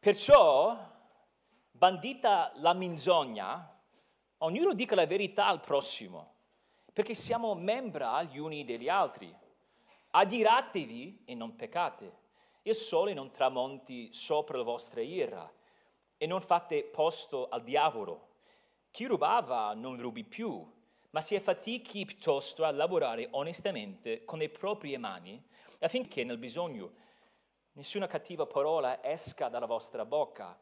Perciò, bandita la menzogna, ognuno dica la verità al prossimo, perché siamo membra gli uni degli altri. Adiratevi e non peccate. Il sole non tramonti sopra la vostra ira e non fate posto al diavolo. Chi rubava non rubi più, ma si affatichi piuttosto a lavorare onestamente con le proprie mani affinché nel bisogno nessuna cattiva parola esca dalla vostra bocca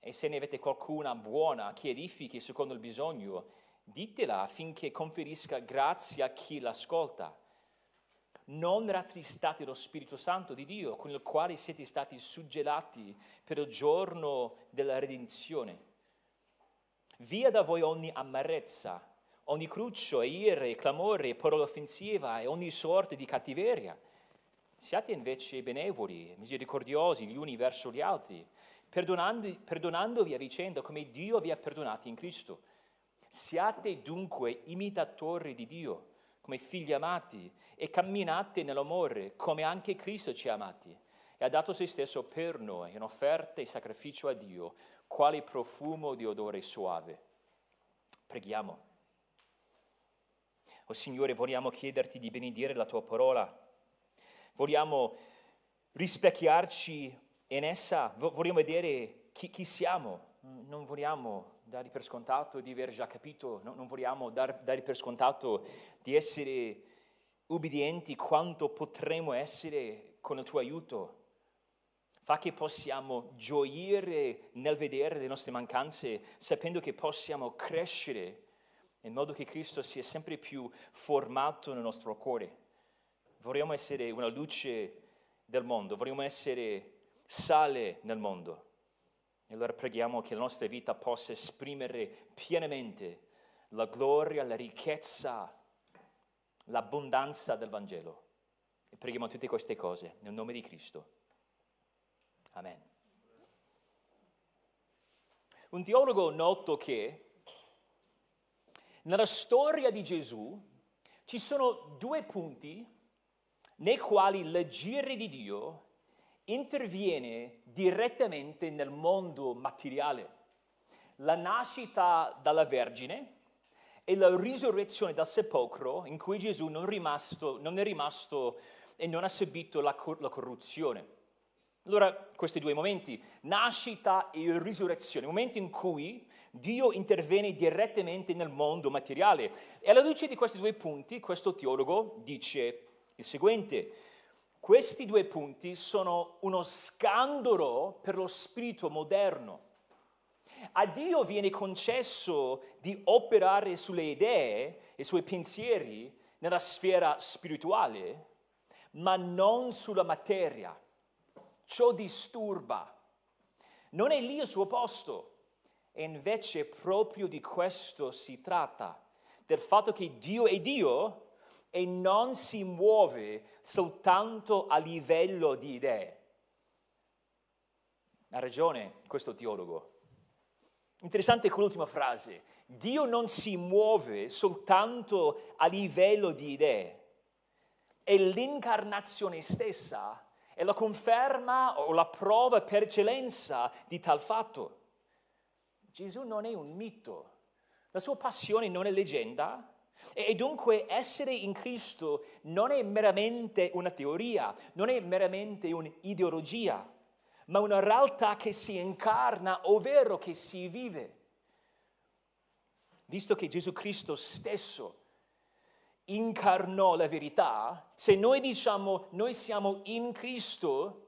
e se ne avete qualcuna buona che edifichi secondo il bisogno, ditela affinché conferisca grazia a chi l'ascolta. Non rattristate lo Spirito Santo di Dio con il quale siete stati suggellati per il giorno della redenzione. Via da voi ogni amarezza, ogni cruccio, ira, clamore, parola offensiva e ogni sorta di cattiveria. Siate invece benevoli, misericordiosi gli uni verso gli altri, perdonandovi a vicenda come Dio vi ha perdonati in Cristo. Siate dunque imitatori di Dio, come figli amati, e camminate nell'amore, come anche Cristo ci ha amati, e ha dato se stesso per noi in offerta e sacrificio a Dio, quale profumo di odore suave. Preghiamo. O Signore, vogliamo chiederti di benedire la Tua parola, vogliamo rispecchiarci in essa, vogliamo vedere chi siamo, non vogliamo dare per scontato di aver già capito, non vogliamo dare per scontato di essere ubbidienti quanto potremo essere con il tuo aiuto. Fa che possiamo gioire nel vedere le nostre mancanze, sapendo che possiamo crescere in modo che Cristo sia sempre più formato nel nostro cuore. Vorremmo essere una luce del mondo, vorremmo essere sale nel mondo. E allora preghiamo che la nostra vita possa esprimere pienamente la gloria, la ricchezza, l'abbondanza del Vangelo. E preghiamo tutte queste cose nel nome di Cristo. Amen. Un teologo noto che nella storia di Gesù ci sono due punti nei quali l'agire di Dio interviene direttamente nel mondo materiale. La nascita dalla Vergine e la risurrezione dal sepolcro in cui Gesù non è rimasto e non ha subito la corruzione. Allora, questi due momenti, nascita e risurrezione, momenti in cui Dio interviene direttamente nel mondo materiale. E alla luce di questi due punti, questo teologo dice il seguente: questi due punti sono uno scandalo per lo spirito moderno. A Dio viene concesso di operare sulle idee e sui pensieri nella sfera spirituale, ma non sulla materia. Ciò disturba. Non è lì il suo posto. E invece proprio di questo si tratta, del fatto che Dio è Dio e non si muove soltanto a livello di idee. Ha ragione questo teologo. Interessante quell'ultima frase. Dio non si muove soltanto a livello di idee. È l'incarnazione stessa, è la conferma o la prova per eccellenza di tal fatto. Gesù non è un mito, la sua passione non è leggenda, e dunque essere in Cristo non è meramente una teoria, non è meramente un'ideologia, ma una realtà che si incarna, ovvero che si vive. Visto che Gesù Cristo stesso incarnò la verità, se noi diciamo noi siamo in Cristo,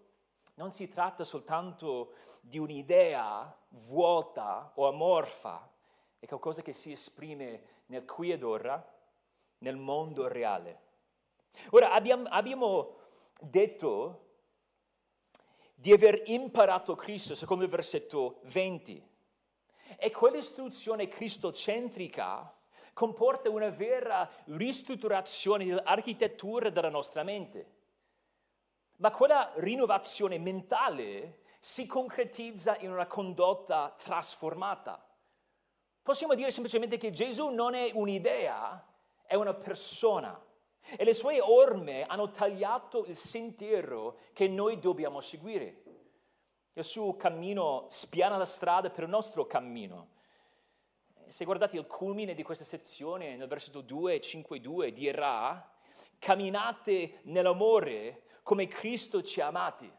non si tratta soltanto di un'idea vuota o amorfa, è qualcosa che si esprime nel qui ed ora, nel mondo reale. Ora, abbiamo detto di aver imparato Cristo, secondo il versetto 20, e quell'istruzione cristocentrica comporta una vera ristrutturazione dell'architettura della nostra mente. Ma quella rinnovazione mentale si concretizza in una condotta trasformata. Possiamo dire semplicemente che Gesù non è un'idea, è una persona e le sue orme hanno tagliato il sentiero che noi dobbiamo seguire. il suo cammino spiana la strada per il nostro cammino. Se guardate il culmine di questa sezione, nel versetto 2, 5, 2, dirà: camminate nell'amore come Cristo ci ha amati.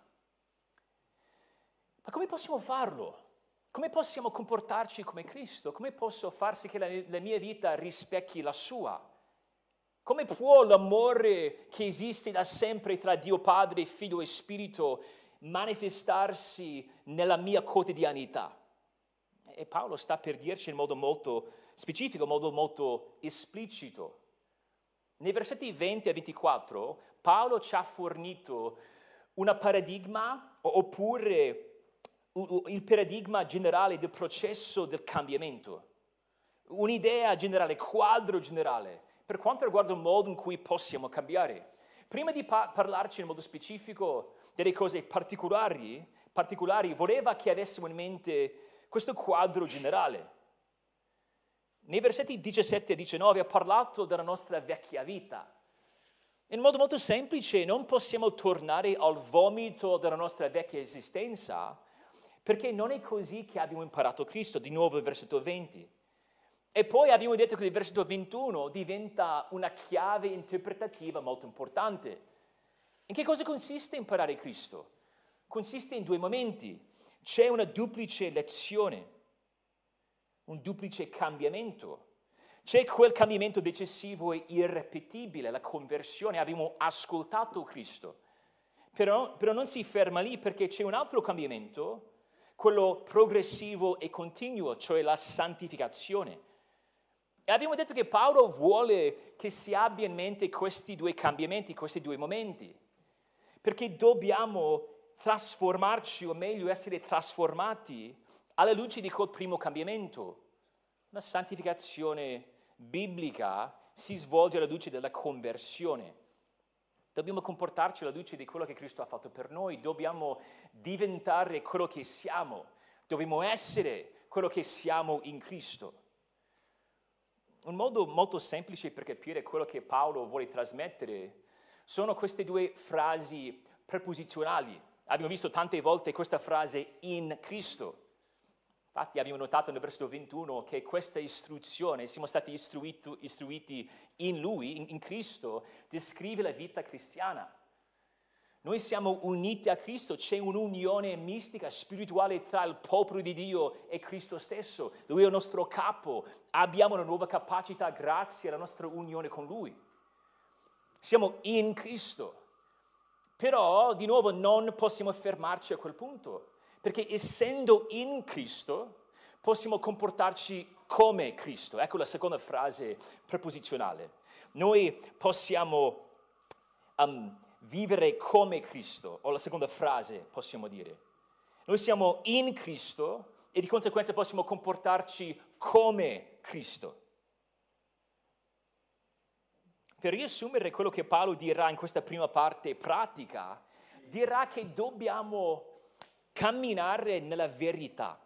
Ma come possiamo farlo? Come possiamo comportarci come Cristo? Come posso far sì che la mia vita rispecchi la sua? Come può l'amore che esiste da sempre tra Dio Padre, Figlio e Spirito manifestarsi nella mia quotidianità? E Paolo sta per dirci in modo molto specifico, in modo molto esplicito. Nei versetti 20 a 24 Paolo ci ha fornito un paradigma, oppure il paradigma generale del processo del cambiamento, un'idea generale, quadro generale, per quanto riguarda il modo in cui possiamo cambiare. Prima di parlarci in modo specifico delle cose particolari, voleva che avessimo in mente questo quadro generale. Nei versetti 17 e 19 ha parlato della nostra vecchia vita. In modo molto semplice, non possiamo tornare al vomito della nostra vecchia esistenza, perché non è così che abbiamo imparato Cristo, di nuovo il versetto 20. E poi abbiamo detto che il versetto 21 diventa una chiave interpretativa molto importante. In che cosa consiste imparare Cristo? Consiste in due momenti. C'è una duplice lezione, un duplice cambiamento. C'è quel cambiamento decisivo e irripetibile, la conversione, abbiamo ascoltato Cristo. Però non si ferma lì, perché c'è un altro cambiamento, quello progressivo e continuo, cioè la santificazione. E abbiamo detto che Paolo vuole che si abbia in mente questi due cambiamenti, questi due momenti, perché dobbiamo trasformarci, o meglio essere trasformati, alla luce di quel primo cambiamento. La santificazione biblica si svolge alla luce della conversione. Dobbiamo comportarci alla luce di quello che Cristo ha fatto per noi, dobbiamo diventare quello che siamo, dobbiamo essere quello che siamo in Cristo. Un modo molto semplice per capire quello che Paolo vuole trasmettere sono queste due frasi preposizionali. Abbiamo visto tante volte questa frase in Cristo. Infatti abbiamo notato nel versetto 21 che questa istruzione, siamo stati istruiti in Lui, in Cristo, descrive la vita cristiana. Noi siamo uniti a Cristo, c'è un'unione mistica, spirituale tra il popolo di Dio e Cristo stesso. Lui è il nostro capo, abbiamo una nuova capacità grazie alla nostra unione con Lui. Siamo in Cristo. Però, di nuovo, non possiamo fermarci a quel punto, perché essendo in Cristo possiamo comportarci come Cristo. Ecco la seconda frase preposizionale. Noi possiamo vivere come Cristo, o la seconda frase possiamo dire. Noi siamo in Cristo e di conseguenza possiamo comportarci come Cristo. Per riassumere quello che Paolo dirà in questa prima parte pratica, dirà che dobbiamo camminare nella verità.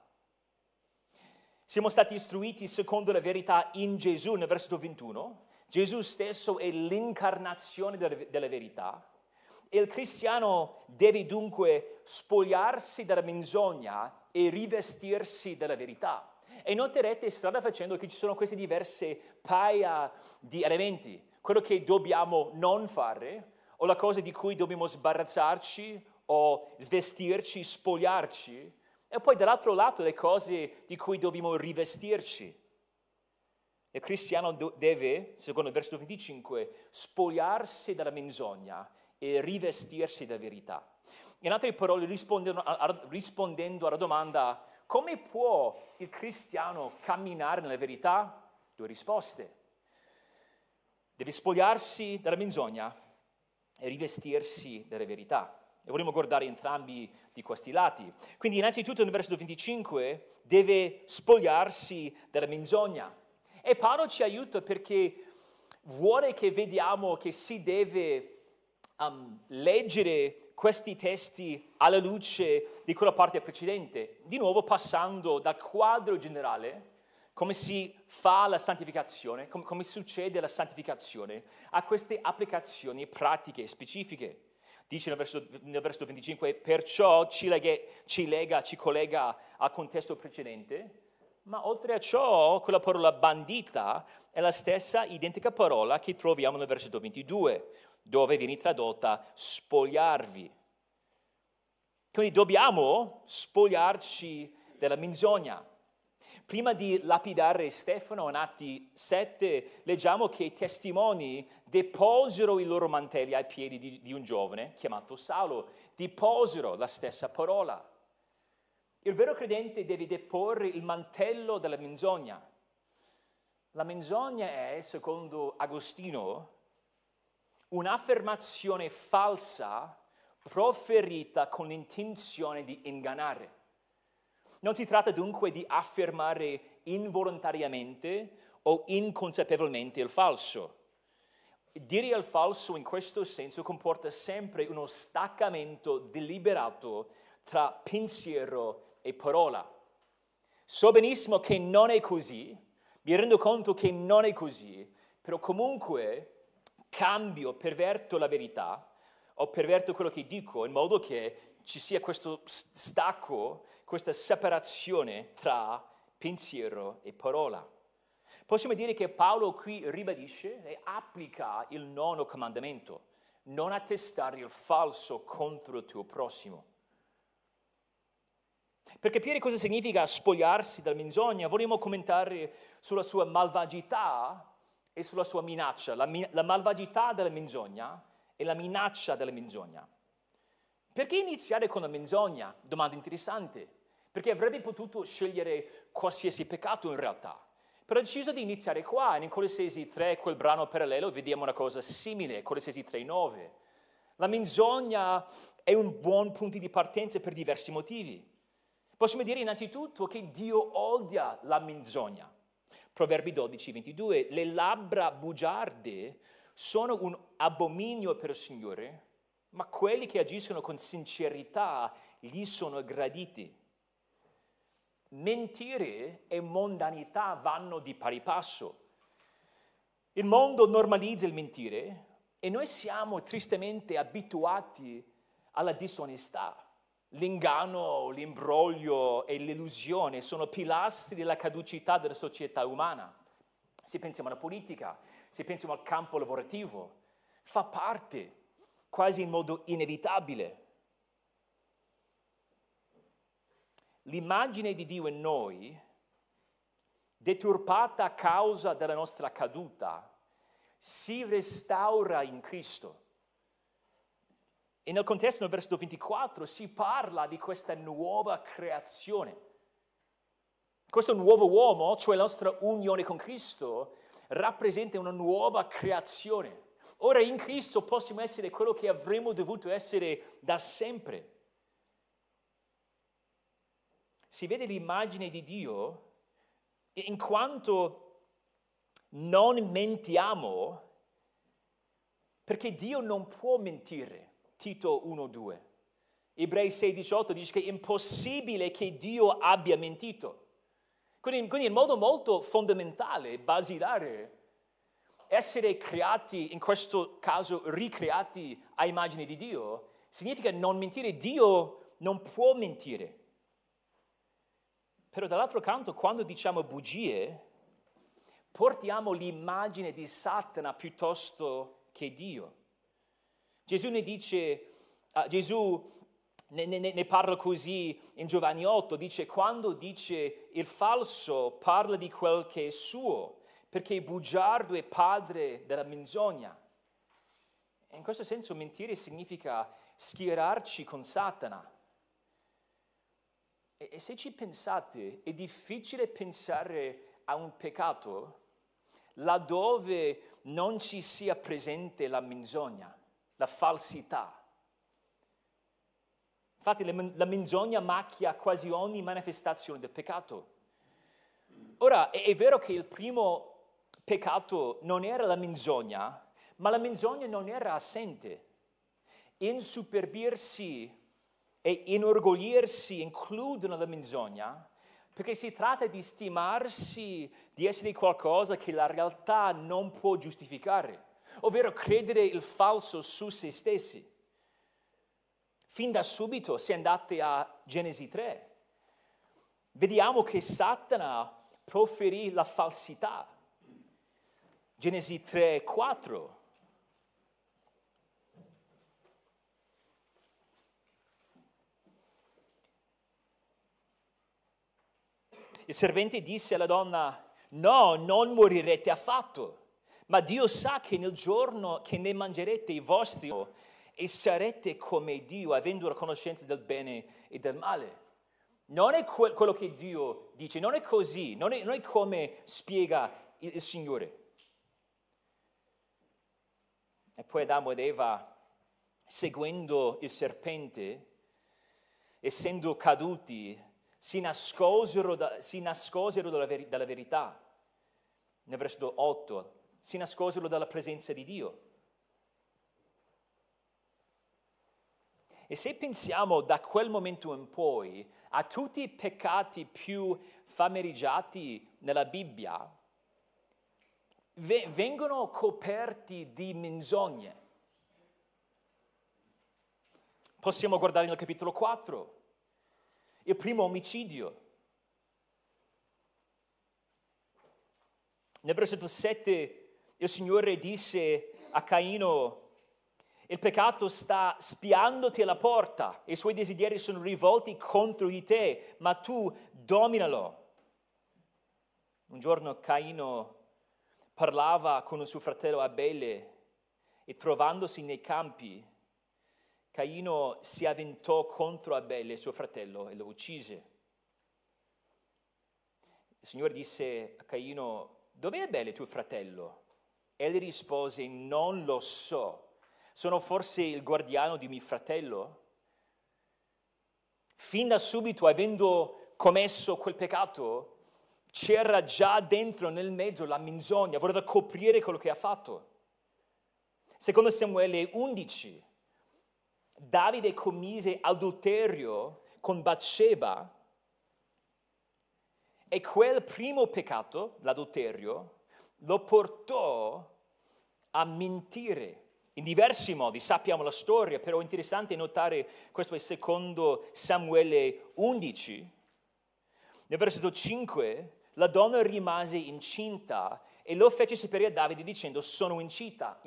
Siamo stati istruiti secondo la verità in Gesù, nel versetto 21. Gesù stesso è l'incarnazione della verità. E il cristiano deve dunque spogliarsi dalla menzogna e rivestirsi della verità. E noterete strada facendo che ci sono queste diverse paia di elementi. Quello che dobbiamo non fare, o la cosa di cui dobbiamo sbarazzarci, o svestirci, spogliarci, e poi dall'altro lato le cose di cui dobbiamo rivestirci. Il cristiano deve, secondo il versetto 25, spogliarsi dalla menzogna e rivestirsi della verità. In altre parole, rispondendo alla domanda: come può il cristiano camminare nella verità? Due risposte. Deve spogliarsi dalla menzogna e rivestirsi della verità. E vogliamo guardare entrambi di questi lati. Quindi innanzitutto nel versetto 25 deve spogliarsi dalla menzogna. E Paolo ci aiuta perché vuole che vediamo che si deve leggere questi testi alla luce di quella parte precedente. Di nuovo passando dal quadro generale, come si fa la santificazione, come succede la santificazione, a queste applicazioni pratiche specifiche. Dice nel versetto 25, perciò ci collega al contesto precedente, ma oltre a ciò quella parola bandita è la stessa identica parola che troviamo nel versetto 22, dove viene tradotta spogliarvi. Quindi dobbiamo spogliarci della menzogna. Prima di lapidare Stefano in Atti 7, leggiamo che i testimoni deposero i loro mantelli ai piedi di un giovane chiamato Saulo. Deposero, la stessa parola. Il vero credente deve deporre il mantello della menzogna. La menzogna è, secondo Agostino, un'affermazione falsa proferita con l'intenzione di ingannare. Non si tratta dunque di affermare involontariamente o inconsapevolmente il falso. Dire il falso in questo senso comporta sempre uno staccamento deliberato tra pensiero e parola. So benissimo che non è così, mi rendo conto che non è così, però comunque cambio, perverto la verità o perverto quello che dico in modo che ci sia questo stacco, questa separazione tra pensiero e parola. Possiamo dire che Paolo qui ribadisce e applica il 9° comandamento, non attestare il falso contro il tuo prossimo. Per capire cosa significa spogliarsi dalla menzogna, vogliamo commentare sulla sua malvagità e sulla sua minaccia, la malvagità della menzogna e la minaccia della menzogna. Perché iniziare con la menzogna? Domanda interessante, perché avrebbe potuto scegliere qualsiasi peccato in realtà. Però ha deciso di iniziare qua, in Colossesi 3, quel brano parallelo, vediamo una cosa simile, Colossesi 3:9. La menzogna è un buon punto di partenza per diversi motivi. Possiamo dire innanzitutto che Dio odia la menzogna. Proverbi 12:22, le labbra bugiarde sono un abominio per il Signore, ma quelli che agiscono con sincerità gli sono graditi. Mentire e mondanità vanno di pari passo. Il mondo normalizza il mentire e noi siamo tristemente abituati alla disonestà. L'inganno, l'imbroglio e l'illusione sono pilastri della caducità della società umana. Se pensiamo alla politica, se pensiamo al campo lavorativo, fa parte quasi in modo inevitabile. L'immagine di Dio in noi, deturpata a causa della nostra caduta, si restaura in Cristo. E nel contesto del versetto 24 si parla di questa nuova creazione. Questo nuovo uomo, cioè la nostra unione con Cristo, rappresenta una nuova creazione. Ora in Cristo possiamo essere quello che avremmo dovuto essere da sempre. Si vede l'immagine di Dio in quanto non mentiamo, perché Dio non può mentire. Tito 1:2. Ebrei 6:18 dice che è impossibile che Dio abbia mentito. Quindi in modo molto fondamentale, basilare, essere creati, in questo caso ricreati a immagine di Dio, significa non mentire. Dio non può mentire. Però dall'altro canto, quando diciamo bugie, portiamo l'immagine di Satana piuttosto che Dio. Gesù ne parla così in Giovanni 8, dice, quando dice il falso parla di quel che è suo, perché bugiardo è padre della menzogna. In questo senso mentire significa schierarci con Satana. E se ci pensate, è difficile pensare a un peccato laddove non ci sia presente la menzogna, la falsità. Infatti la menzogna macchia quasi ogni manifestazione del peccato. Ora, è vero che il primo peccato non era la menzogna, ma la menzogna non era assente. Insuperbirsi e inorgoglirsi includono la menzogna, perché si tratta di stimarsi di essere qualcosa che la realtà non può giustificare, ovvero credere il falso su se stessi. Fin da subito, se andate a Genesi 3, vediamo che Satana proferì la falsità. Genesi 3:4. Il servente disse alla donna: no, non morirete affatto, ma Dio sa che nel giorno che ne mangerete i vostri e sarete come Dio, avendo la conoscenza del bene e del male. Non è quello che Dio dice, non è così, non è come spiega il Signore. E poi Adamo ed Eva, seguendo il serpente, essendo caduti, si nascosero dalla verità. Nel versetto 8, si nascosero dalla presenza di Dio. E se pensiamo da quel momento in poi a tutti i peccati più famigerati nella Bibbia, vengono coperti di menzogne. Possiamo guardare nel capitolo 4, il primo omicidio. Nel versetto 7 il Signore disse a Caino: il peccato sta spiandoti alla porta e i suoi desideri sono rivolti contro di te, ma tu dominalo. Un giorno Caino parlava con il suo fratello Abele e, trovandosi nei campi, Caino si avventò contro Abele, suo fratello, e lo uccise. Il Signore disse a Caino: dov'è Abele, tuo fratello? Egli rispose: non lo so. Sono forse il guardiano di mio fratello? Fin da subito, avendo commesso quel peccato, c'era già dentro, nel mezzo, la menzogna, voleva coprire quello che ha fatto. Secondo Samuele 11, Davide commise adulterio con Batseba e quel primo peccato, l'adulterio, lo portò a mentire. In diversi modi, sappiamo la storia, però è interessante notare, questo è secondo Samuele 11. Nel versetto 5, la donna rimase incinta e lo fece sapere a Davide dicendo: sono incinta.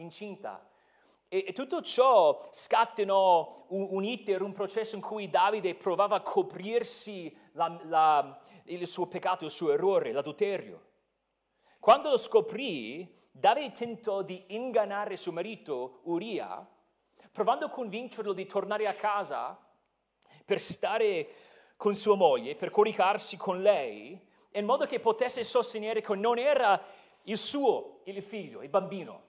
E tutto ciò scatenò un iter, un processo in cui Davide provava a coprirsi il suo peccato, il suo errore, l'adulterio. Quando lo scoprì, Davide tentò di ingannare suo marito Uria, provando a convincerlo di tornare a casa per stare con sua moglie, per coricarsi con lei, in modo che potesse sostenere che non era il suo, il figlio, il bambino.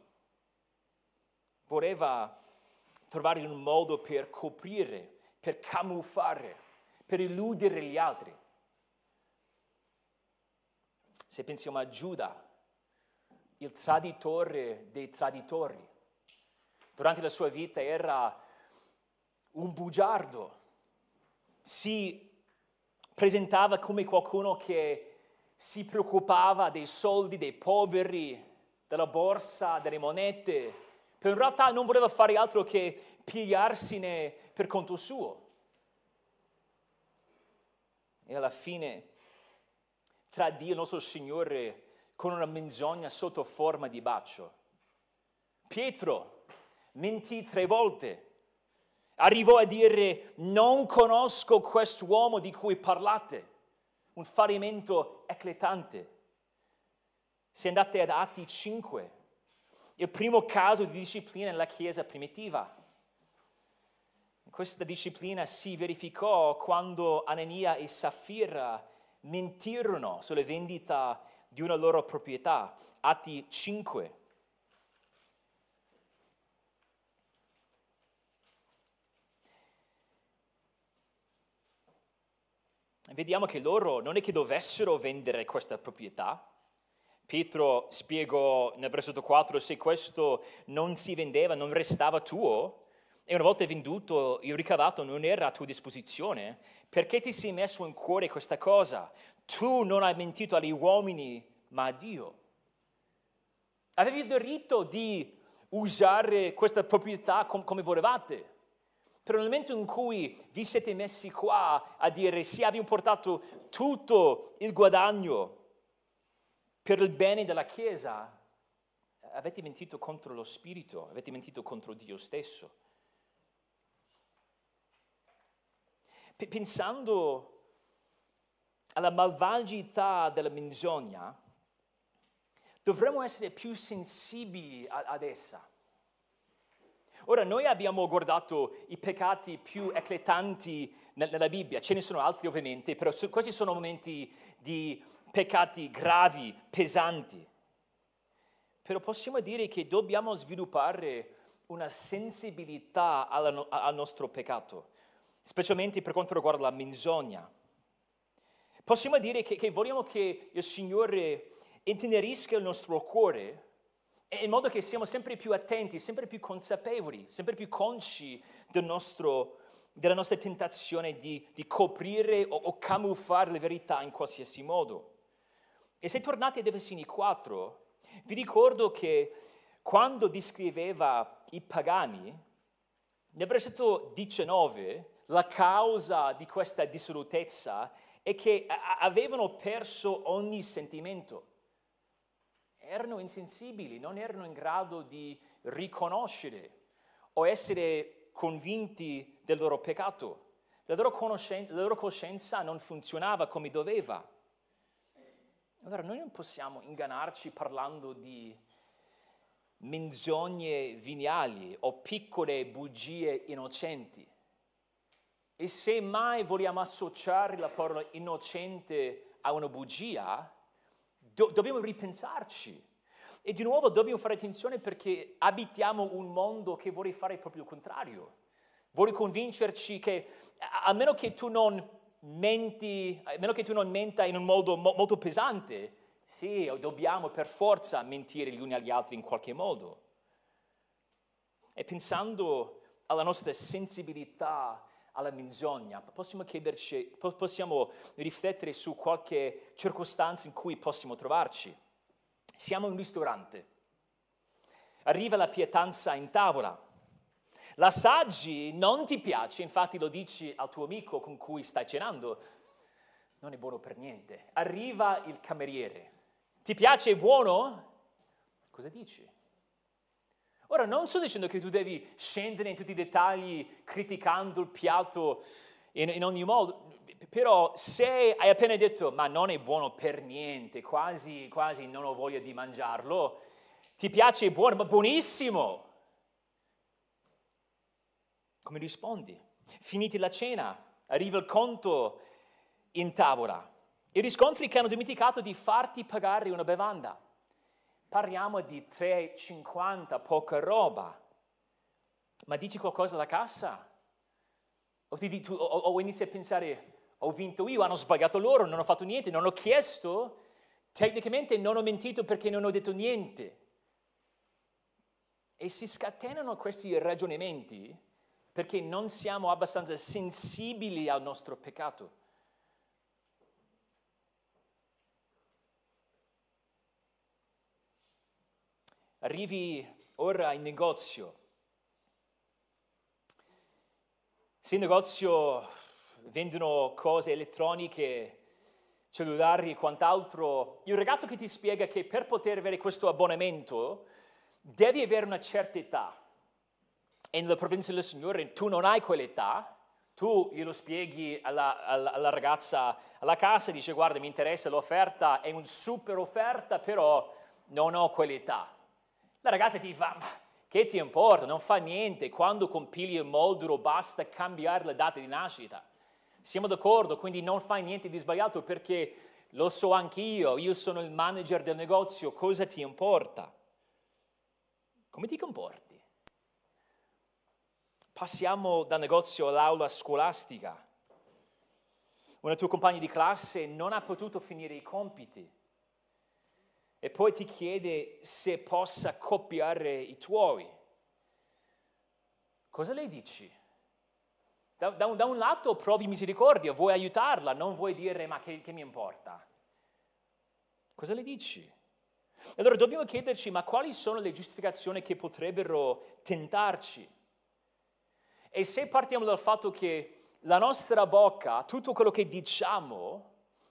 Voleva trovare un modo per coprire, per camuffare, per illudere gli altri. Se pensiamo a Giuda, il traditore dei traditori, durante la sua vita era un bugiardo, si presentava come qualcuno che si preoccupava dei soldi dei poveri, della borsa, delle monete, però in realtà non voleva fare altro che pigliarsene per conto suo. E alla fine tradì il nostro Signore con una menzogna sotto forma di bacio. Pietro mentì 3 volte. Arrivò a dire: non conosco quest'uomo di cui parlate. Un fallimento eclatante. Se andate ad Atti 5, il primo caso di disciplina nella Chiesa primitiva. Questa disciplina si verificò quando Anania e Saffira mentirono sulla vendita di una loro proprietà. Atti 5. Vediamo che loro non è che dovessero vendere questa proprietà. Pietro spiegò nel versetto 4: se questo non si vendeva, non restava tuo, e una volta venduto, il ricavato non era a tua disposizione, perché ti sei messo in cuore questa cosa? Tu non hai mentito agli uomini, ma a Dio. Avevi il diritto di usare questa proprietà come volevate. Per il momento in cui vi siete messi qua a dire sì, abbiamo portato tutto il guadagno per il bene della Chiesa, avete mentito contro lo Spirito, avete mentito contro Dio stesso. Pensando alla malvagità della menzogna, dovremmo essere più sensibili ad essa. Ora, noi abbiamo guardato i peccati più eclatanti nella Bibbia, ce ne sono altri ovviamente, però questi sono momenti di peccati gravi, pesanti. Però possiamo dire che dobbiamo sviluppare una sensibilità al nostro peccato, specialmente per quanto riguarda la menzogna. Possiamo dire che vogliamo che il Signore intenerisca il nostro cuore, in modo che siamo sempre più attenti, sempre più consapevoli, sempre più consci della nostra tentazione di coprire o camuffare le verità in qualsiasi modo. E se tornate ad Efesini 4, vi ricordo che quando descriveva i pagani, nel versetto 19, la causa di questa dissolutezza è che avevano perso ogni sentimento. Erano insensibili, non erano in grado di riconoscere o essere convinti del loro peccato. La loro coscienza non funzionava come doveva. Allora noi non possiamo ingannarci parlando di menzogne veniali o piccole bugie innocenti. E se mai vogliamo associare la parola innocente a una bugia, dobbiamo ripensarci. E di nuovo dobbiamo fare attenzione, perché abitiamo un mondo che vuole fare proprio il contrario. Vuole convincerci che a meno che tu non menti, a meno che tu non menta in un modo molto pesante, sì, dobbiamo per forza mentire gli uni agli altri in qualche modo. E pensando alla nostra sensibilità alla menzogna, possiamo riflettere su qualche circostanza in cui possiamo trovarci. Siamo in un ristorante, arriva la pietanza in tavola, l'assaggi, non ti piace, infatti lo dici al tuo amico con cui stai cenando, non è buono per niente. Arriva il cameriere, ti piace, è buono? Cosa dici? Ora, non sto dicendo che tu devi scendere in tutti i dettagli criticando il piatto in ogni modo, però se hai appena detto ma non è buono per niente, quasi, quasi non ho voglia di mangiarlo, ti piace, è buono, ma buonissimo! Come rispondi? Finiti la cena, arriva il conto in tavola e riscontri che hanno dimenticato di farti pagare una bevanda. Parliamo di 3,50, poca roba. Ma dici qualcosa alla cassa? O inizi a pensare, ho vinto io, hanno sbagliato loro, non ho fatto niente, non ho chiesto. Tecnicamente non ho mentito perché non ho detto niente. E si scatenano questi ragionamenti perché non siamo abbastanza sensibili al nostro peccato. Arrivi ora in negozio. Se in negozio vendono cose elettroniche, cellulari e quant'altro, il ragazzo che ti spiega che per poter avere questo abbonamento devi avere una certa età. E nella provincia del Signore tu non hai quell'età, tu glielo spieghi alla ragazza alla cassa, dice guarda mi interessa l'offerta, è un super offerta, però non ho quell'età. La ragazza ti fa, ma che ti importa, non fa niente, quando compili il modulo basta cambiare la data di nascita. Siamo d'accordo, quindi non fai niente di sbagliato perché lo so anch'io, io sono il manager del negozio, cosa ti importa? Come ti comporti? Passiamo dal negozio all'aula scolastica. Una tua compagna di classe non ha potuto finire i compiti. E poi ti chiede se possa copiare i tuoi. Cosa le dici? Da un lato provi misericordia, vuoi aiutarla, non vuoi dire ma che mi importa. Cosa le dici? Allora dobbiamo chiederci ma quali sono le giustificazioni che potrebbero tentarci? E se partiamo dal fatto che la nostra bocca, tutto quello che diciamo,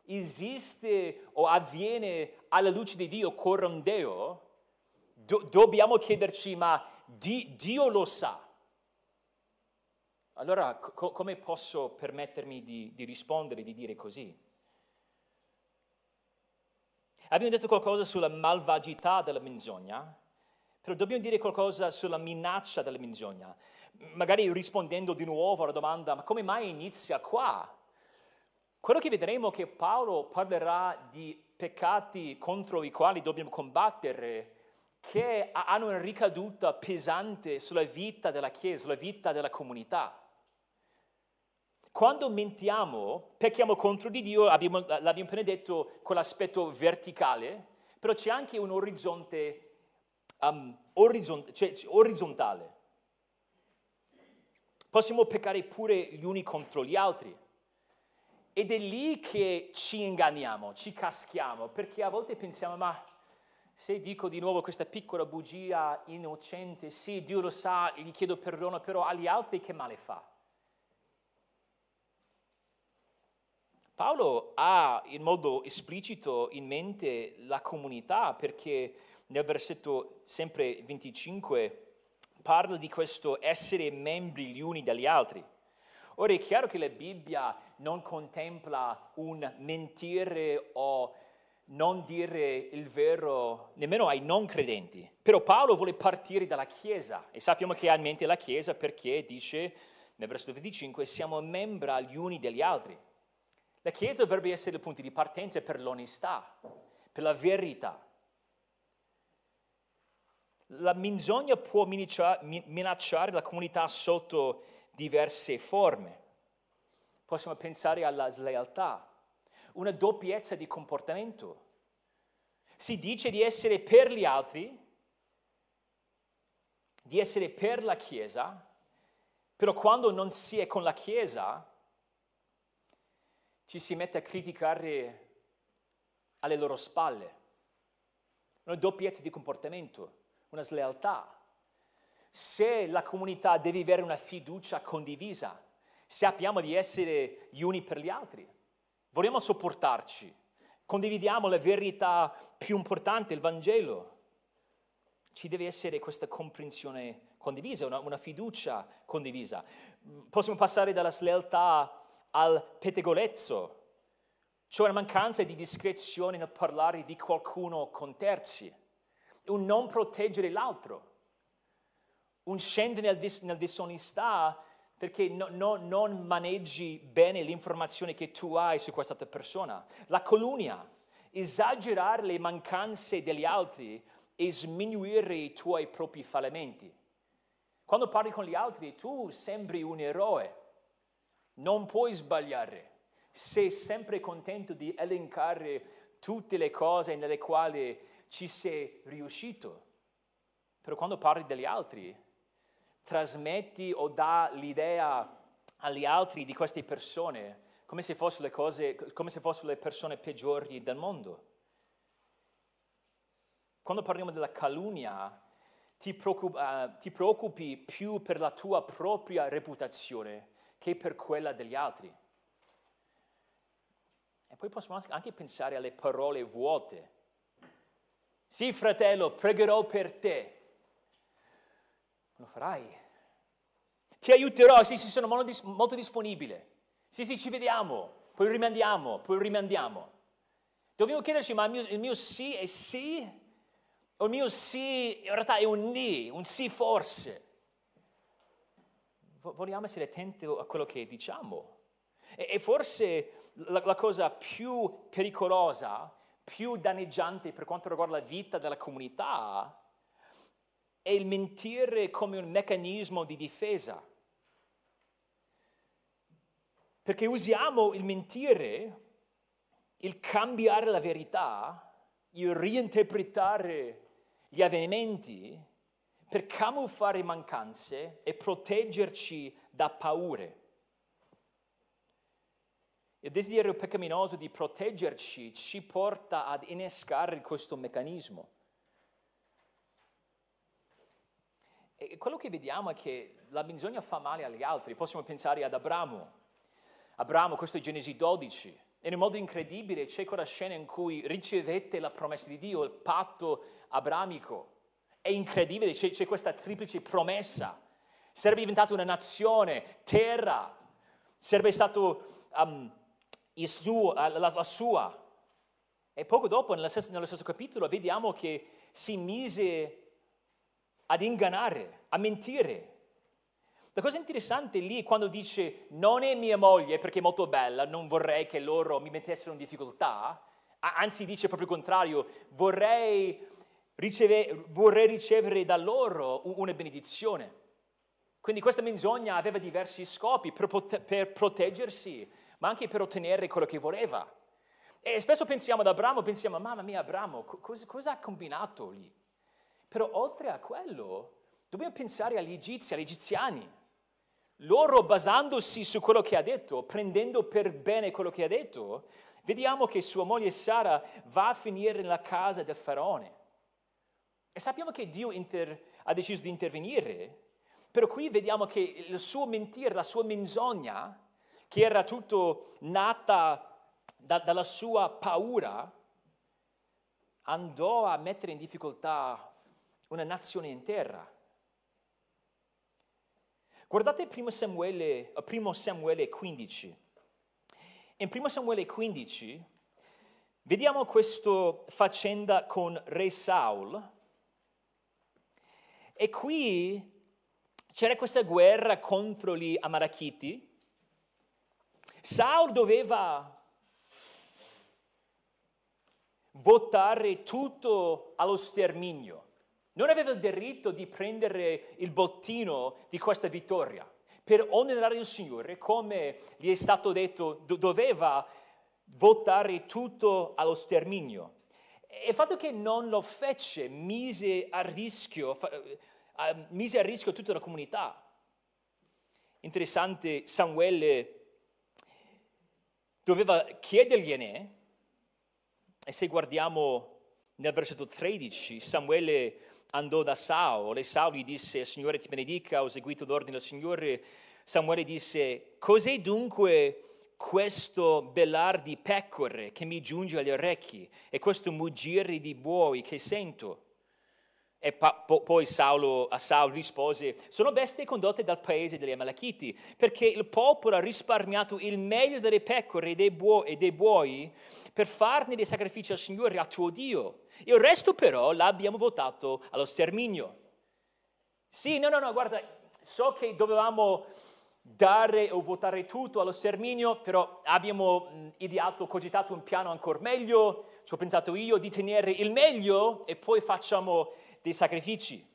esiste o avviene alla luce di Dio, coram Deo, dobbiamo chiederci, ma Dio lo sa. Allora, come posso permettermi di rispondere, di dire così? Abbiamo detto qualcosa sulla malvagità della menzogna, però dobbiamo dire qualcosa sulla minaccia della menzogna. Magari rispondendo di nuovo alla domanda, ma come mai inizia qua? Quello che vedremo è che Paolo parlerà di peccati contro i quali dobbiamo combattere, che hanno una ricaduta pesante sulla vita della Chiesa, sulla vita della comunità. Quando mentiamo, pecchiamo contro di Dio, l'abbiamo appena detto, quell'aspetto verticale, però c'è anche un orizzonte orizzontale. Possiamo peccare pure gli uni contro gli altri. Ed è lì che ci inganniamo, ci caschiamo, perché a volte pensiamo, ma se dico di nuovo questa piccola bugia innocente, sì, Dio lo sa, gli chiedo perdono, però agli altri che male fa? Paolo ha in modo esplicito in mente la comunità, perché nel versetto sempre 25 parla di questo essere membri gli uni dagli altri. Ora è chiaro che la Bibbia non contempla un mentire o non dire il vero nemmeno ai non credenti. Però Paolo vuole partire dalla Chiesa e sappiamo che ha in mente la Chiesa perché dice nel versetto 25 siamo membra gli uni degli altri. La Chiesa dovrebbe essere il punto di partenza per l'onestà, per la verità. La menzogna può minacciare la comunità sotto diverse forme. Possiamo pensare alla slealtà, una doppiezza di comportamento. Si dice di essere per gli altri, di essere per la Chiesa, però quando non si è con la Chiesa ci si mette a criticare alle loro spalle. Una doppiezza di comportamento, una slealtà. Se la comunità deve avere una fiducia condivisa, sappiamo di essere gli uni per gli altri. Vogliamo sopportarci, condividiamo la verità più importante, il Vangelo. Ci deve essere questa comprensione condivisa, una fiducia condivisa. Possiamo passare dalla slealtà al pettegolezzo, cioè una mancanza di discrezione nel parlare di qualcuno con terzi, un non proteggere l'altro, un scendere nella disonestà, perché non maneggi bene l'informazione che tu hai su questa persona. La calunnia, esagerare le mancanze degli altri e sminuire i tuoi propri fallimenti. Quando parli con gli altri tu sembri un eroe, non puoi sbagliare. Sei sempre contento di elencare tutte le cose nelle quali ci sei riuscito. Però quando parli degli altri trasmetti o dà l'idea agli altri di queste persone come se fossero le persone peggiori del mondo. Quando parliamo della calunnia, ti preoccupi più per la tua propria reputazione che per quella degli altri. E poi possiamo anche pensare alle parole vuote. Sì, fratello, pregherò per te. Lo farai. Ti aiuterò, sì, sono molto disponibile. Sì, ci vediamo, poi rimandiamo. Dobbiamo chiederci, ma il mio sì è sì? O il mio sì in realtà è un ni, un sì forse? Vogliamo essere attenti a quello che diciamo. E forse la cosa più pericolosa, più danneggiante per quanto riguarda la vita della comunità è il mentire come un meccanismo di difesa. Perché usiamo il mentire, il cambiare la verità, il reinterpretare gli avvenimenti per camuffare mancanze e proteggerci da paure. Il desiderio peccaminoso di proteggerci ci porta ad innescare questo meccanismo. E quello che vediamo è che la menzogna fa male agli altri. Possiamo pensare ad Abramo. Abramo, questo è Genesi 12, e in un modo incredibile c'è quella scena in cui ricevette la promessa di Dio, il patto abramico. È incredibile, c'è questa triplice promessa. Sarebbe diventata una nazione, terra, sarebbe stato la sua. E poco dopo, nello stesso capitolo, vediamo che si mise ad ingannare, a mentire. La cosa interessante lì quando dice non è mia moglie perché è molto bella, non vorrei che loro mi mettessero in difficoltà, anzi dice proprio il contrario, vorrei ricevere da loro una benedizione. Quindi questa menzogna aveva diversi scopi per proteggersi, ma anche per ottenere quello che voleva. E spesso pensiamo ad Abramo, pensiamo mamma mia Abramo, cosa ha combinato lì? Però oltre a quello dobbiamo pensare agli egizi, agli egiziani. Loro, basandosi su quello che ha detto, prendendo per bene quello che ha detto, vediamo che sua moglie Sara va a finire nella casa del faraone. E sappiamo che Dio ha deciso di intervenire, però qui vediamo che il suo mentire, la sua menzogna, che era tutto nata dalla sua paura, andò a mettere in difficoltà una nazione intera. Guardate 1 Samuele 15. In 1 Samuele 15 vediamo questa faccenda con re Saul. E qui c'era questa guerra contro gli Amalachiti. Saul doveva votare tutto allo sterminio. Non aveva il diritto di prendere il bottino di questa vittoria. Per onorare il Signore, come gli è stato detto, doveva votare tutto allo sterminio. E il fatto che non lo fece mise a rischio tutta la comunità. Interessante, Samuele doveva chiedergliene, e se guardiamo nel versetto 13, Samuele andò da Saul e Saul gli disse, Signore ti benedica, ho seguito l'ordine del Signore. Samuele disse, cos'è dunque questo bellar di pecore che mi giunge agli orecchi e questo muggire di buoi che sento? E poi Saul rispose, sono bestie condotte dal paese degli Amalachiti, perché il popolo ha risparmiato il meglio delle pecore e dei buoi per farne dei sacrifici al Signore, a tuo Dio. Il resto però l'abbiamo votato allo sterminio. Sì, no, guarda, so che dovevamo dare o votare tutto allo sterminio, però abbiamo cogitato un piano ancora meglio, ci ho pensato io di tenere il meglio e poi facciamo dei sacrifici.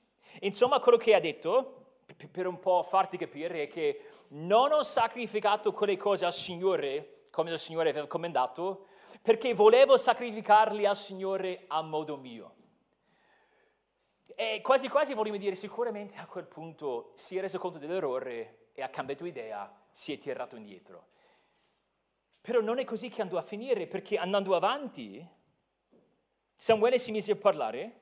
Insomma, quello che ha detto, per un po' farti capire, è che non ho sacrificato quelle cose al Signore, come il Signore aveva comandato, perché volevo sacrificarli al Signore a modo mio. E quasi quasi vogliamo dire, sicuramente a quel punto si è reso conto dell'errore, e ha cambiato idea, si è tirato indietro. Però non è così che andò a finire, perché andando avanti, Samuele si mise a parlare,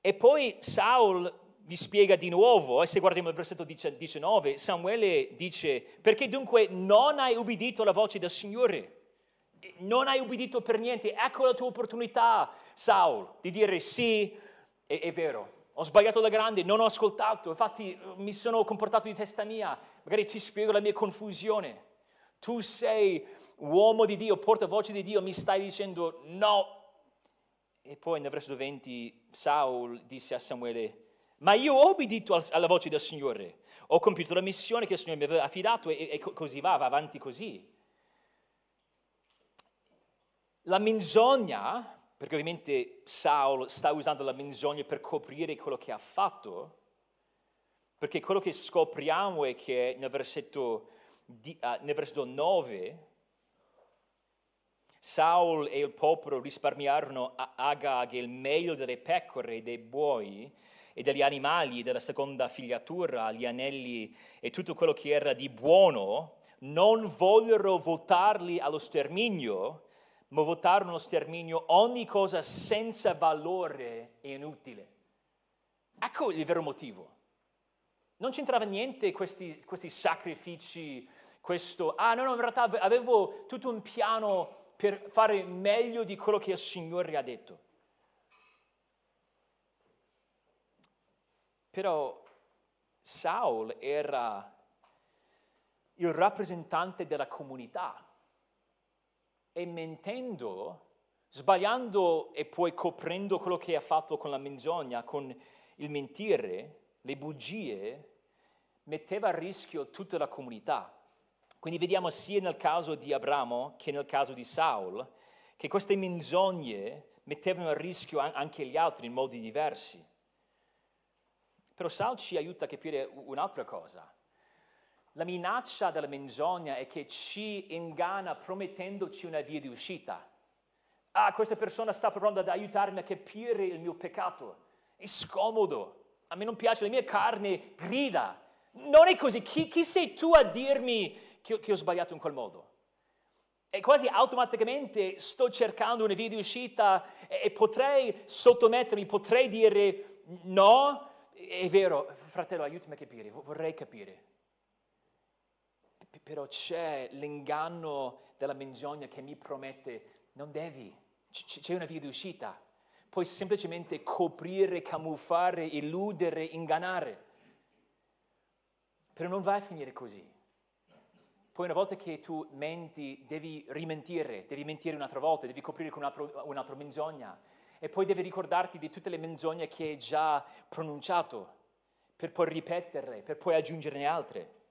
e poi Saul gli spiega di nuovo, e se guardiamo il versetto 19, Samuele dice, perché dunque non hai ubbidito alla voce del Signore? Non hai ubbidito per niente, ecco la tua opportunità, Saul, di dire sì, è vero. Ho sbagliato da grande, non ho ascoltato, infatti mi sono comportato di testa mia, magari ti spiego la mia confusione. Tu sei uomo di Dio, portavoce di Dio, mi stai dicendo no. E poi nel versetto 20 Saul disse a Samuele, ma io ho obbedito alla voce del Signore, ho compiuto la missione che il Signore mi aveva affidato e così va avanti così. La menzogna, perché ovviamente Saul sta usando la menzogna per coprire quello che ha fatto, perché quello che scopriamo è che nel versetto 9 Saul e il popolo risparmiarono a Agag il meglio delle pecore, dei buoi e degli animali della seconda figliatura, gli anelli e tutto quello che era di buono, non vollero votarli allo sterminio, ma votarono allo sterminio ogni cosa senza valore e inutile. Ecco il vero motivo. Non c'entrava niente questi sacrifici, in realtà avevo tutto un piano per fare meglio di quello che il Signore ha detto. Però Saul era il rappresentante della comunità e mentendo, sbagliando e poi coprendo quello che ha fatto con la menzogna, con il mentire, le bugie, metteva a rischio tutta la comunità. Quindi vediamo sia nel caso di Abramo che nel caso di Saul che queste menzogne mettevano a rischio anche gli altri in modi diversi. Però Saul ci aiuta a capire un'altra cosa. La minaccia della menzogna è che ci inganna promettendoci una via di uscita. Ah, questa persona sta provando ad aiutarmi a capire il mio peccato. È scomodo, a me non piace, la mia carne grida. Non è così, chi sei tu a dirmi che ho sbagliato in quel modo? E quasi automaticamente sto cercando una via di uscita e potrei sottomettermi, potrei dire no, è vero, fratello, aiutami a capire, vorrei capire. Però c'è l'inganno della menzogna che mi promette, non devi, c'è una via di uscita. Puoi semplicemente coprire, camuffare, illudere, ingannare. Però non vai a finire così. Poi una volta che tu menti, devi rimentire, devi mentire un'altra volta, devi coprire con un'altra menzogna. E poi devi ricordarti di tutte le menzogne che hai già pronunciato, per poi ripeterle, per poi aggiungerne altre.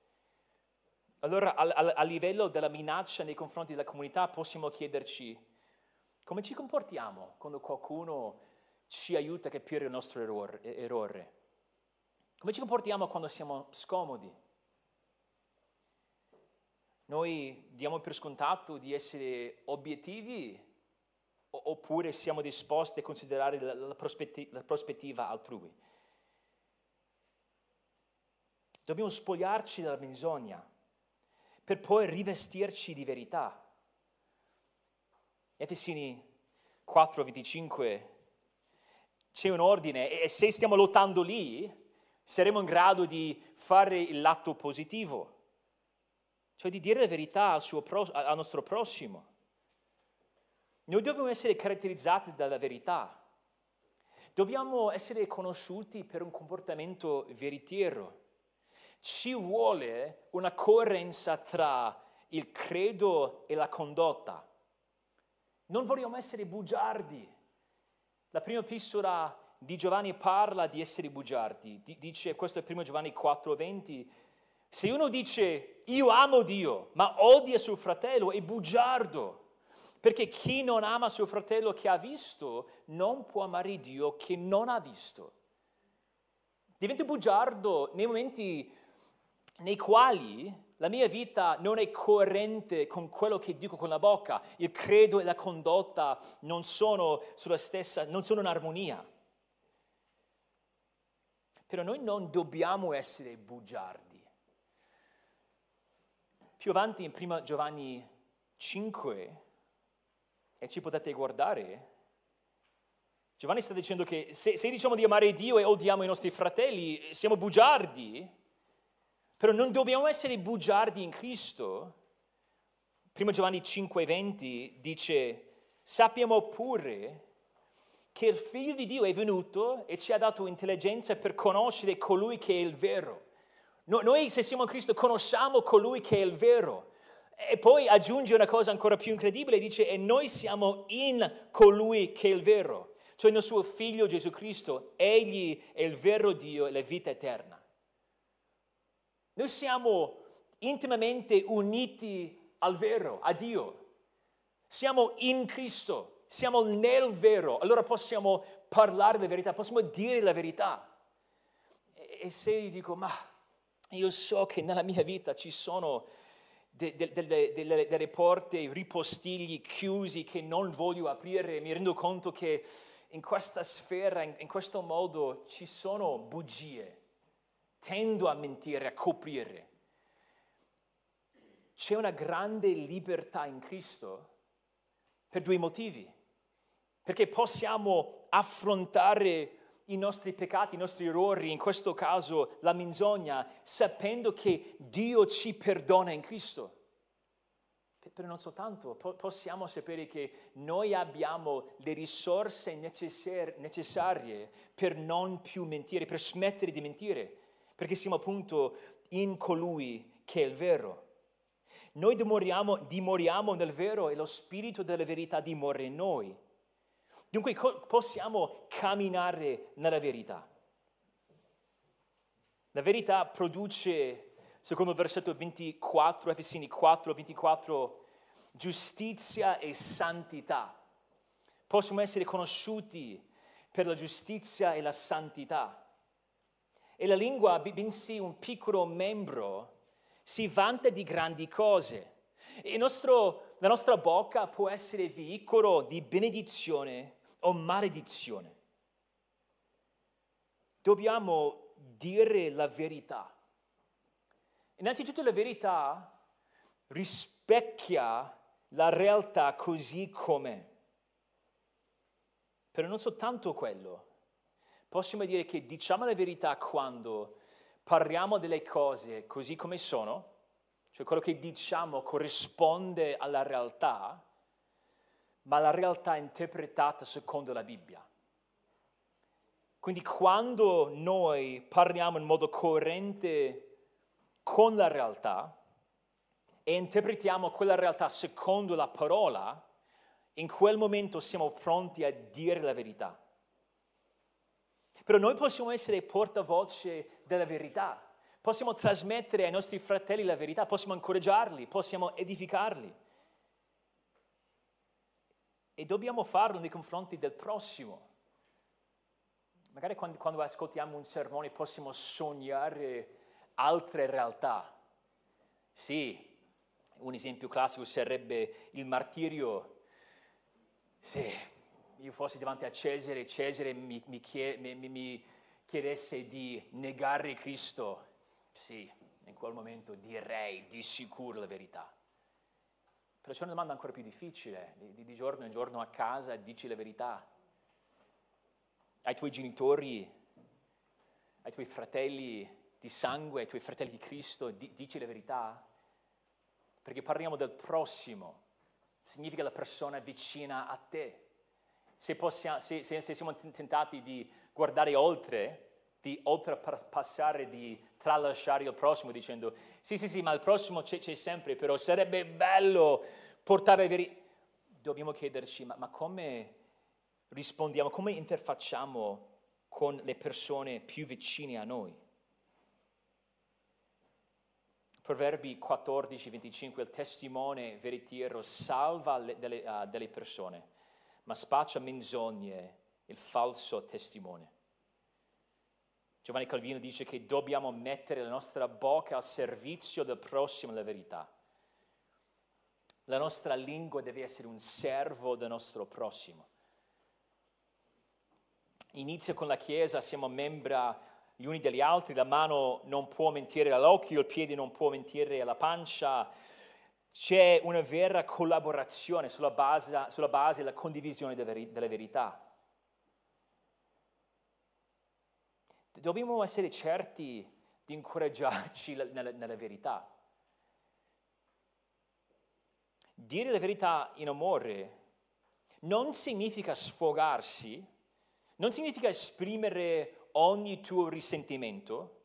Allora, a livello della minaccia nei confronti della comunità, possiamo chiederci come ci comportiamo quando qualcuno ci aiuta a capire il nostro errore. Come ci comportiamo quando siamo scomodi? Noi diamo per scontato di essere obiettivi oppure siamo disposti a considerare la prospettiva altrui? Dobbiamo spogliarci dalla menzogna per poi rivestirci di verità. Efesini 4:25, c'è un ordine e se stiamo lottando lì, saremo in grado di fare il lato positivo, cioè di dire la verità al nostro prossimo. Noi dobbiamo essere caratterizzati dalla verità, dobbiamo essere conosciuti per un comportamento veritiero. Ci vuole una coerenza tra il credo e la condotta. Non vogliamo essere bugiardi. La prima epistola di Giovanni parla di essere bugiardi. Dice, questo è 1 Giovanni 4:20, se uno dice io amo Dio, ma odia suo fratello, è bugiardo, perché chi non ama suo fratello che ha visto non può amare Dio che non ha visto. Divento bugiardo nei momenti nei quali la mia vita non è coerente con quello che dico con la bocca, il credo e la condotta non sono sulla stessa, non sono in armonia. Però noi non dobbiamo essere bugiardi. Più avanti in 1 Giovanni 5, e ci potete guardare, Giovanni sta dicendo che se diciamo di amare Dio e odiamo i nostri fratelli, siamo bugiardi. Però non dobbiamo essere bugiardi in Cristo. 1 Giovanni 5:20 dice, sappiamo pure che il Figlio di Dio è venuto e ci ha dato intelligenza per conoscere colui che è il vero. Noi se siamo in Cristo conosciamo colui che è il vero. E poi aggiunge una cosa ancora più incredibile, dice, e noi siamo in colui che è il vero. Cioè nel suo Figlio Gesù Cristo, Egli è il vero Dio e la vita eterna. Noi siamo intimamente uniti al vero, a Dio. Siamo in Cristo, siamo nel vero. Allora possiamo parlare la verità, possiamo dire la verità. E se io dico, ma io so che nella mia vita ci sono delle porte, ripostigli chiusi che non voglio aprire, mi rendo conto che in questa sfera, in questo modo, ci sono bugie. Tendo a mentire, a coprire. C'è una grande libertà in Cristo per due motivi. Perché possiamo affrontare i nostri peccati, i nostri errori, in questo caso la menzogna, sapendo che Dio ci perdona in Cristo. Però non soltanto, possiamo sapere che noi abbiamo le risorse necessarie per non più mentire, per smettere di mentire, perché siamo appunto in colui che è il vero. Noi dimoriamo nel vero e lo spirito della verità dimora in noi. Dunque possiamo camminare nella verità. La verità produce, secondo il versetto 24, Efesini 4:24, giustizia e santità. Possono essere conosciuti per la giustizia e la santità. E la lingua, bensì un piccolo membro, si vanta di grandi cose. E la nostra bocca può essere veicolo di benedizione o maledizione. Dobbiamo dire la verità. Innanzitutto la verità rispecchia la realtà così com'è. Però non soltanto quello. Possiamo dire che diciamo la verità quando parliamo delle cose così come sono, cioè quello che diciamo corrisponde alla realtà, ma la realtà è interpretata secondo la Bibbia. Quindi quando noi parliamo in modo coerente con la realtà e interpretiamo quella realtà secondo la parola, in quel momento siamo pronti a dire la verità. Però noi possiamo essere portavoce della verità, possiamo trasmettere ai nostri fratelli la verità, possiamo incoraggiarli, possiamo edificarli. E dobbiamo farlo nei confronti del prossimo. Magari quando ascoltiamo un sermone possiamo sognare altre realtà. Sì, un esempio classico sarebbe il martirio. Sì. Io fossi davanti a Cesare, Cesare mi chiedesse di negare Cristo, sì, in quel momento direi di sicuro la verità. Però c'è una domanda ancora più difficile, di giorno in giorno a casa dici la verità. Ai tuoi genitori, ai tuoi fratelli di sangue, ai tuoi fratelli di Cristo, dici la verità? Perché parliamo del prossimo, significa la persona vicina a te. Se siamo tentati di guardare oltre, di oltrepassare, di tralasciare il prossimo dicendo sì, ma il prossimo c'è sempre, però sarebbe bello portare dobbiamo chiederci ma come rispondiamo, come interfacciamo con le persone più vicine a noi. Proverbi 14:25, il testimone veritiero salva delle persone, ma spaccia menzogne il falso testimone. Giovanni Calvino dice che dobbiamo mettere la nostra bocca al servizio del prossimo e della verità. La nostra lingua deve essere un servo del nostro prossimo. Inizia con la Chiesa, siamo membra gli uni degli altri, la mano non può mentire all'occhio, il piede non può mentire alla pancia. C'è una vera collaborazione sulla base della condivisione della verità. Dobbiamo essere certi di incoraggiarci nella verità. Dire la verità in amore non significa sfogarsi, non significa esprimere ogni tuo risentimento,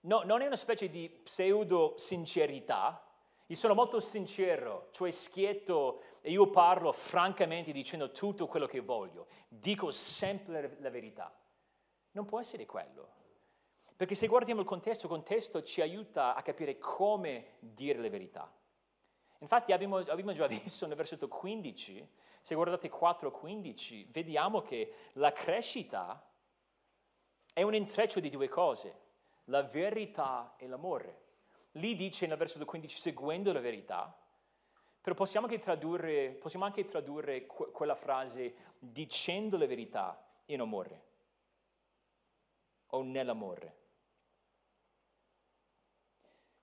no, non è una specie di pseudo-sincerità. Io sono molto sincero, cioè schietto, e io parlo francamente dicendo tutto quello che voglio. Dico sempre la verità. Non può essere quello. Perché se guardiamo il contesto ci aiuta a capire come dire la verità. Infatti abbiamo già visto nel versetto 15, se guardate 4:15, vediamo che la crescita è un intreccio di due cose, la verità e l'amore. Lì dice nel versetto 15, seguendo la verità, però possiamo anche tradurre quella frase dicendo la verità in amore o nell'amore.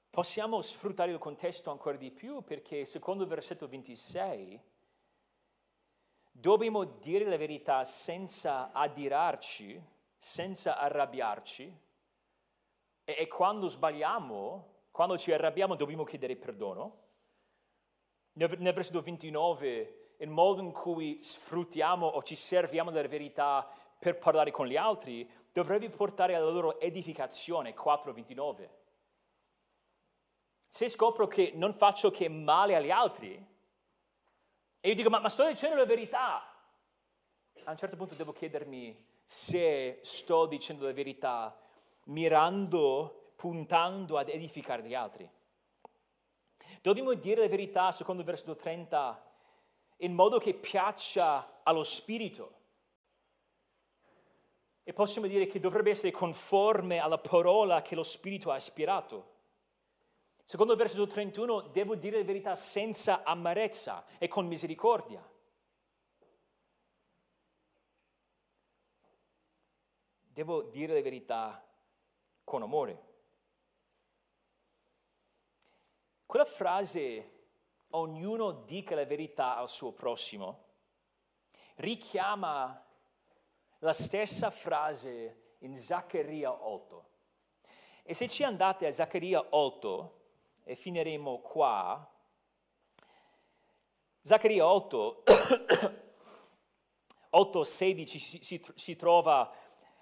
Possiamo sfruttare il contesto ancora di più perché secondo il versetto 26 Dobbiamo dire la verità senza adirarci, senza arrabbiarci, e quando sbagliamo, quando ci arrabbiamo, dobbiamo chiedere perdono. Nel versetto 29, il modo in cui sfruttiamo o ci serviamo della verità per parlare con gli altri dovrebbe portare alla loro edificazione, 4:29. Se scopro che non faccio che male agli altri, e io dico, ma sto dicendo la verità, a un certo punto devo chiedermi se sto dicendo la verità mirando, puntando ad edificare gli altri. Dobbiamo dire la verità, secondo il versetto 30, in modo che piaccia allo Spirito. E possiamo dire che dovrebbe essere conforme alla parola che lo Spirito ha ispirato. Secondo il versetto 31, devo dire la verità senza amarezza e con misericordia. Devo dire la verità con amore. Quella frase, ognuno dica la verità al suo prossimo, richiama la stessa frase in Zaccaria 8. E se ci andate a Zaccaria 8, e finiremo qua, Zaccaria 8:16 si trova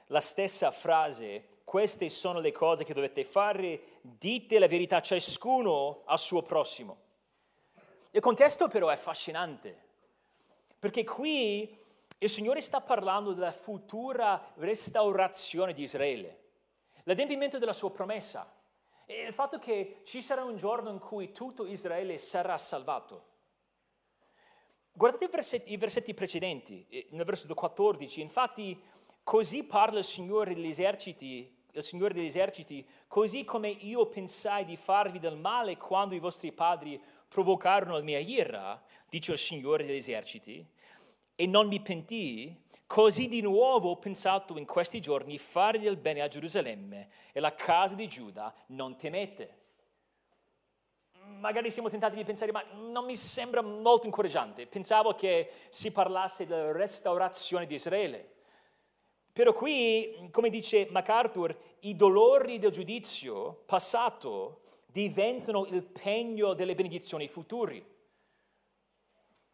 la stessa frase. Queste sono le cose che dovete fare, dite la verità ciascuno al suo prossimo. Il contesto però è affascinante, perché qui il Signore sta parlando della futura restaurazione di Israele, l'adempimento della sua promessa, e il fatto che ci sarà un giorno in cui tutto Israele sarà salvato. Guardate i versetti precedenti, nel versetto 14, infatti così parla il Signore degli eserciti, così come io pensai di farvi del male quando i vostri padri provocarono la mia ira, dice il Signore degli eserciti, e non mi pentii, così di nuovo ho pensato in questi giorni fare del bene a Gerusalemme e la casa di Giuda non temete. Magari siamo tentati di pensare, ma non mi sembra molto incoraggiante, pensavo che si parlasse della restaurazione di Israele. Però qui, come dice MacArthur, i dolori del giudizio passato diventano il pegno delle benedizioni future.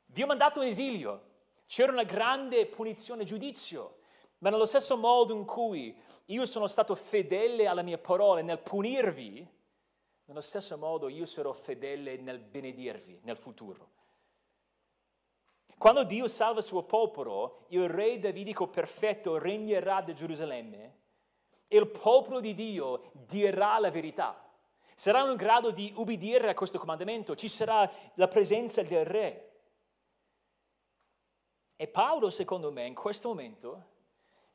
Vi ho mandato in esilio, c'era una grande punizione giudizio, ma nello stesso modo in cui io sono stato fedele alla mia parola nel punirvi, nello stesso modo io sarò fedele nel benedirvi nel futuro. Quando Dio salva il suo popolo, il re davidico perfetto regnerà da Gerusalemme e il popolo di Dio dirà la verità. Saranno in grado di ubbidire a questo comandamento, ci sarà la presenza del re. E Paolo, secondo me, in questo momento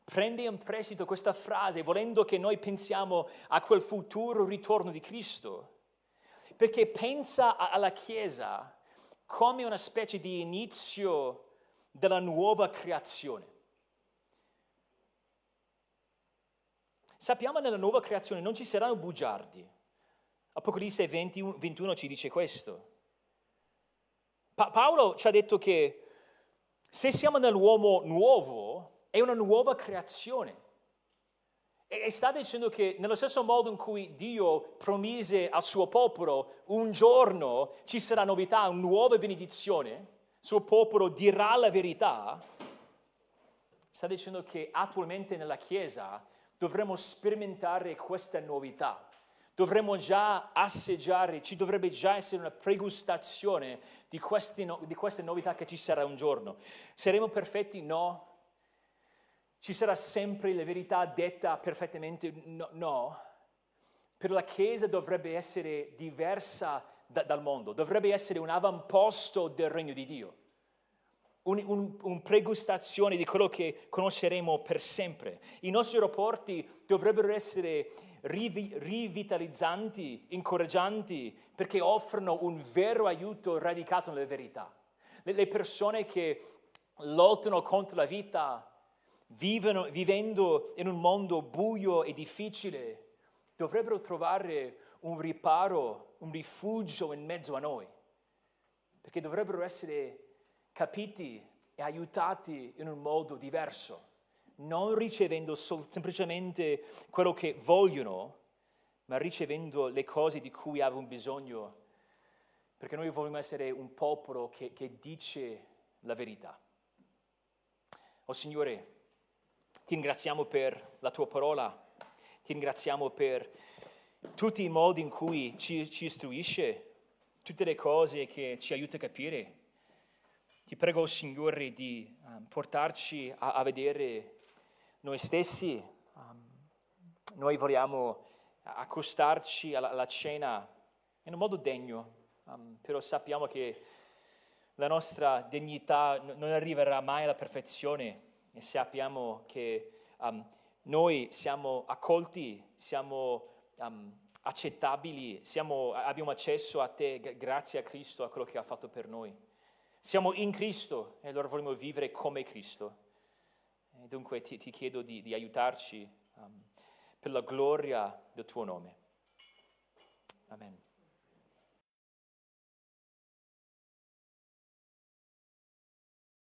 prende in prestito questa frase, volendo che noi pensiamo a quel futuro ritorno di Cristo, perché pensa alla Chiesa come una specie di inizio della nuova creazione. Sappiamo che nella nuova creazione non ci saranno bugiardi. Apocalisse 21 ci dice questo. Paolo ci ha detto che se siamo nell'uomo nuovo, è una nuova creazione. E sta dicendo che nello stesso modo in cui Dio promise al suo popolo un giorno ci sarà novità, una nuova benedizione, il suo popolo dirà la verità, sta dicendo che attualmente nella Chiesa dovremmo sperimentare questa novità, dovremmo già assaggiare, ci dovrebbe già essere una pregustazione di queste novità che ci sarà un giorno. Saremo perfetti? No. Ci sarà sempre la verità detta perfettamente? No. Per la Chiesa dovrebbe essere diversa dal mondo, dovrebbe essere un avamposto del regno di Dio, un pregustazione di quello che conosceremo per sempre. I nostri rapporti dovrebbero essere rivitalizzanti, incoraggianti, perché offrono un vero aiuto radicato nella verità. Le persone che lottano contro la vita, vivendo in un mondo buio e difficile, dovrebbero trovare un riparo, un rifugio in mezzo a noi, perché dovrebbero essere capiti e aiutati in un modo diverso, non ricevendo semplicemente quello che vogliono, ma ricevendo le cose di cui avevano bisogno, perché noi vogliamo essere un popolo che dice la verità. Oh Signore, ti ringraziamo per la tua parola, ti ringraziamo per tutti i modi in cui ci istruisce, tutte le cose che ci aiuta a capire. Ti prego, Signore, di portarci a vedere noi stessi. Noi vogliamo accostarci alla cena in un modo degno, però sappiamo che la nostra degnità non arriverà mai alla perfezione e sappiamo che noi siamo accolti, siamo accettabili, abbiamo accesso a te grazie a Cristo, a quello che ha fatto per noi. Siamo in Cristo e allora vogliamo vivere come Cristo. E dunque ti chiedo di aiutarci per la gloria del tuo nome. Amen.